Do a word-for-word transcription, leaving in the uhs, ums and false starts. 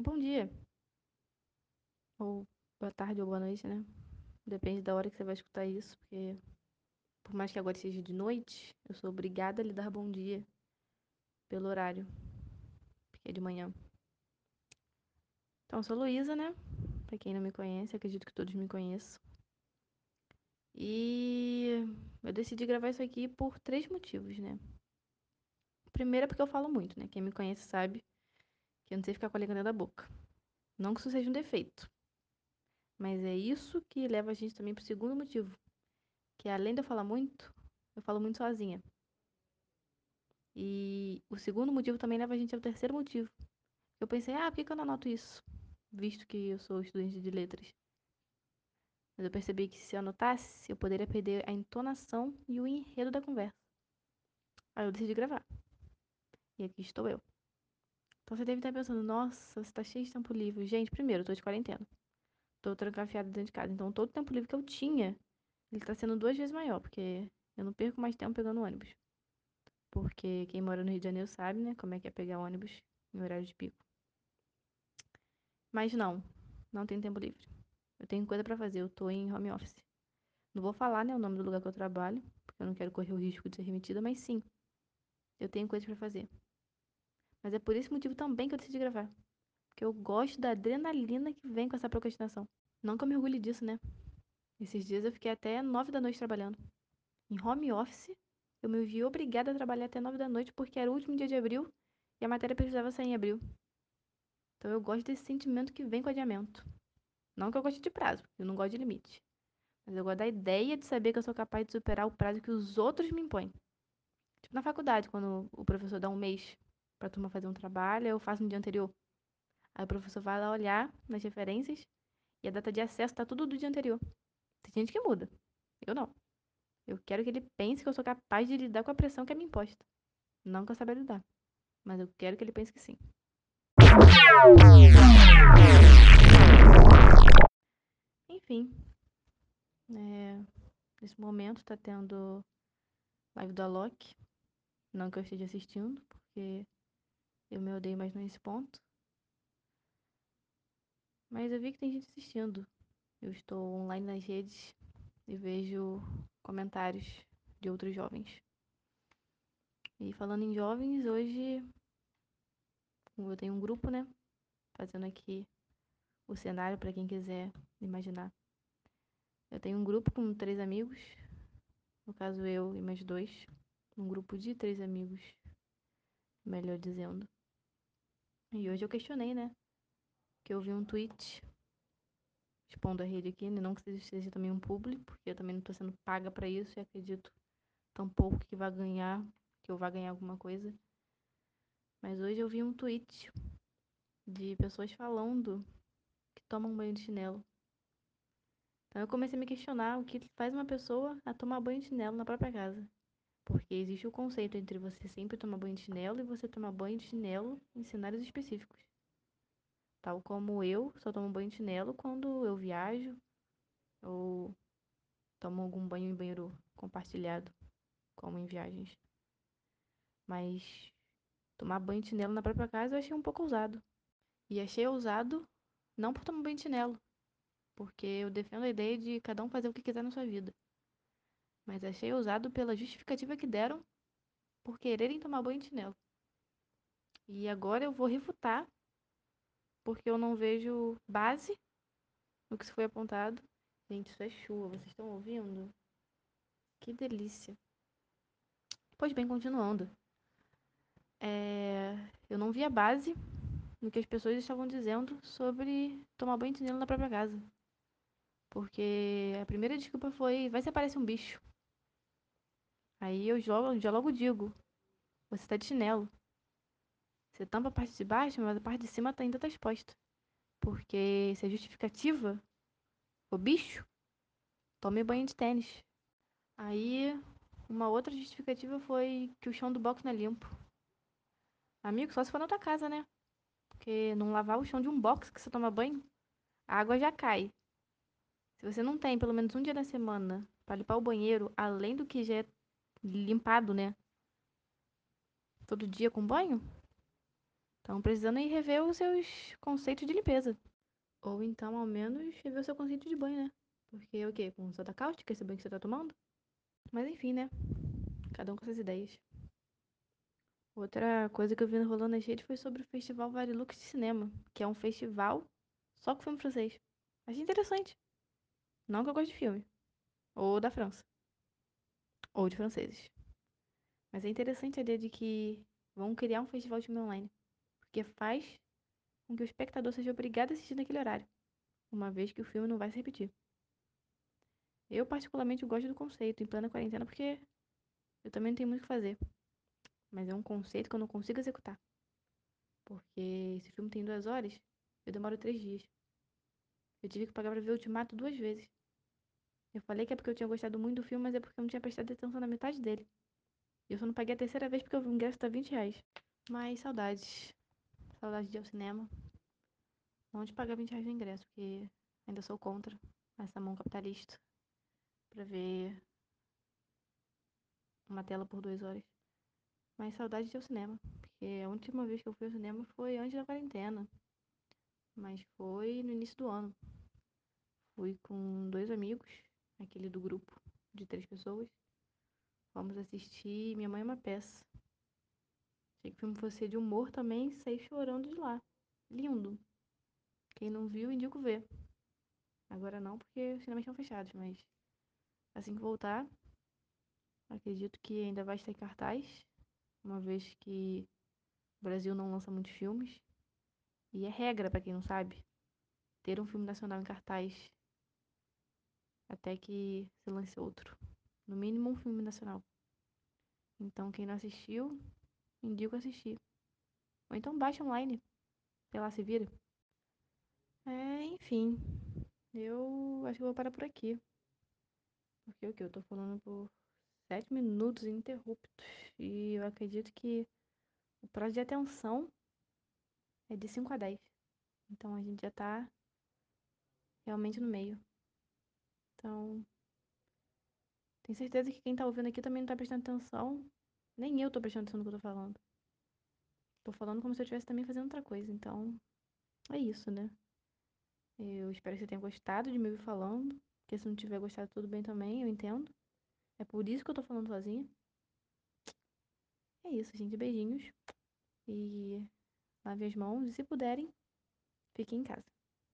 Bom dia, ou boa tarde, ou boa noite, né? Depende da hora que você vai escutar isso, porque por mais que agora seja de noite, eu sou obrigada a lhe dar bom dia pelo horário, porque é de manhã. Então, eu sou Luísa, né? Pra quem não me conhece, acredito que todos me conheçam. E eu decidi gravar isso aqui por três motivos, né? O primeiro é porque eu falo muito, né? Quem me conhece sabe que eu não sei ficar com a língua dentro da boca. Não que isso seja um defeito. Mas é isso que leva a gente também pro segundo motivo. Que além de eu falar muito, eu falo muito sozinha. E o segundo motivo também leva a gente ao terceiro motivo. Eu pensei, ah, por que que eu não anoto isso? Visto que eu sou estudante de letras. Mas eu percebi que se eu anotasse, eu poderia perder a entonação e o enredo da conversa. Aí eu decidi gravar. E aqui estou eu. Então você deve estar pensando, nossa, você tá cheio de tempo livre. Gente, primeiro, eu tô de quarentena. Tô trancafiada dentro de casa. Então, todo o tempo livre que eu tinha, ele tá sendo duas vezes maior, porque eu não perco mais tempo pegando ônibus. Porque quem mora no Rio de Janeiro sabe, né, como é que é pegar ônibus em horário de pico. Mas não, não tenho tempo livre. Eu tenho coisa pra fazer, eu tô em home office. Não vou falar, né, o nome do lugar que eu trabalho, porque eu não quero correr o risco de ser remitida, mas sim, eu tenho coisa pra fazer. Mas é por esse motivo também que eu decidi gravar. Porque eu gosto da adrenalina que vem com essa procrastinação. Não que eu me orgulhe disso, né? Esses dias eu fiquei até nove da noite trabalhando. Em home office, eu me vi obrigada a trabalhar até nove da noite porque era o último dia de abril e a matéria precisava sair em abril. Então eu gosto desse sentimento que vem com o adiamento. Não que eu goste de prazo, eu não gosto de limite. Mas eu gosto da ideia de saber que eu sou capaz de superar o prazo que os outros me impõem. Tipo na faculdade, quando o professor dá um mês pra turma fazer um trabalho, eu faço no dia anterior. Aí o professor vai lá olhar nas referências e a data de acesso tá tudo do dia anterior. Tem gente que muda. Eu não. Eu quero que ele pense que eu sou capaz de lidar com a pressão que é me imposta. Não que eu saiba lidar. Mas eu quero que ele pense que sim. Enfim. É, nesse momento tá tendo live do Alok. Não que eu esteja assistindo, porque eu me odeio mais nesse ponto. Mas eu vi que tem gente assistindo. Eu estou online nas redes e vejo comentários de outros jovens. E falando em jovens, hoje eu tenho um grupo, né? Fazendo aqui o cenário para quem quiser imaginar. Eu tenho um grupo com três amigos. No caso, eu e mais dois. Um grupo de três amigos, melhor dizendo. E hoje eu questionei, né? Que eu vi um tweet expondo a rede aqui, né? Não que seja também um público, porque eu também não estou sendo paga para isso e acredito tampouco que vai ganhar, que eu vá ganhar alguma coisa. Mas hoje eu vi um tweet de pessoas falando que tomam banho de chinelo. Então eu comecei a me questionar o que faz uma pessoa a tomar banho de chinelo na própria casa. Porque existe o conceito entre você sempre tomar banho de chinelo e você tomar banho de chinelo em cenários específicos. Tal como eu só tomo banho de chinelo quando eu viajo ou tomo algum banho em banheiro compartilhado, como em viagens. Mas tomar banho de chinelo na própria casa eu achei um pouco ousado. E achei ousado não por tomar banho de chinelo, porque eu defendo a ideia de cada um fazer o que quiser na sua vida. Mas achei ousado pela justificativa que deram por quererem tomar banho de chinelo. E agora eu vou refutar, porque eu não vejo base no que se foi apontado. Gente, isso é chuva, vocês estão ouvindo? Que delícia. Pois bem, continuando. É... Eu não vi a base no que as pessoas estavam dizendo sobre tomar banho de chinelo na própria casa. Porque a primeira desculpa foi, vai se aparece um bicho. Aí eu jogo, já logo digo, você tá de chinelo. Você tampa a parte de baixo, mas a parte de cima ainda tá exposta. Porque se a justificativa for bicho, tome banho de tênis. Aí, uma outra justificativa foi que o chão do box não é limpo. Amigo, só se for na outra casa, né? Porque não lavar o chão de um box que você toma banho, a água já cai. Se você não tem pelo menos um dia na semana pra limpar o banheiro, além do que já é limpado, né? Todo dia com banho? Então, estavam precisando ir rever os seus conceitos de limpeza. Ou então, ao menos, rever o seu conceito de banho, né? Porque o quê? Com soda cáustica, esse banho que você tá tomando? Mas enfim, né? Cada um com suas ideias. Outra coisa que eu vi rolando nas redes foi sobre o Festival Varilux de Cinema, que é um festival só com filme francês. Achei interessante. Não que eu goste de filme. Ou da França. Ou de franceses. Mas é interessante a ideia de que vão criar um festival de filme online. Porque faz com que o espectador seja obrigado a assistir naquele horário, uma vez que o filme não vai se repetir. Eu, particularmente, gosto do conceito em plena quarentena, porque eu também não tenho muito o que fazer. Mas é um conceito que eu não consigo executar. Porque esse filme tem duas horas, eu demoro três dias. Eu tive que pagar pra ver Ultimato duas vezes. Eu falei que é porque eu tinha gostado muito do filme, mas é porque eu não tinha prestado atenção na metade dele. E eu só não paguei a terceira vez porque o ingresso tá vinte reais. Mas saudades. Saudades de ir ao cinema. Não de pagar vinte reais no ingresso, porque ainda sou contra essa mão capitalista. Pra ver uma tela por duas horas. Mas saudade de ir ao cinema. Porque a última vez que eu fui ao cinema foi antes da quarentena. Mas foi no início do ano. Fui com dois amigos, aquele do grupo de três pessoas. Vamos assistir Minha Mãe é uma Peça. Achei que o filme fosse de humor também, saí chorando de lá. Lindo. Quem não viu, indico ver. Agora não, porque os cinemas estão fechados, mas assim que voltar, acredito que ainda vai estar em cartaz, uma vez que o Brasil não lança muitos filmes. E é regra, pra quem não sabe, ter um filme nacional em cartaz até que se lance outro. No mínimo um filme nacional. Então quem não assistiu, indico assistir. Ou então baixa online. Sei lá, se vira. É, enfim. Eu acho que vou parar por aqui. Porque o que? Eu tô falando por sete minutos ininterruptos. E eu acredito que o prazo de atenção é de cinco a dez. Então a gente já tá realmente no meio. Então, tenho certeza que quem tá ouvindo aqui também não tá prestando atenção. Nem eu tô prestando atenção no que eu tô falando. Tô falando como se eu estivesse também fazendo outra coisa. Então, é isso, né? Eu espero que você tenha gostado de me ouvir falando. Porque se não tiver gostado, tudo bem também, eu entendo. É por isso que eu tô falando sozinha. É isso, gente. Beijinhos. E lavem as mãos e, se puderem, fiquem em casa.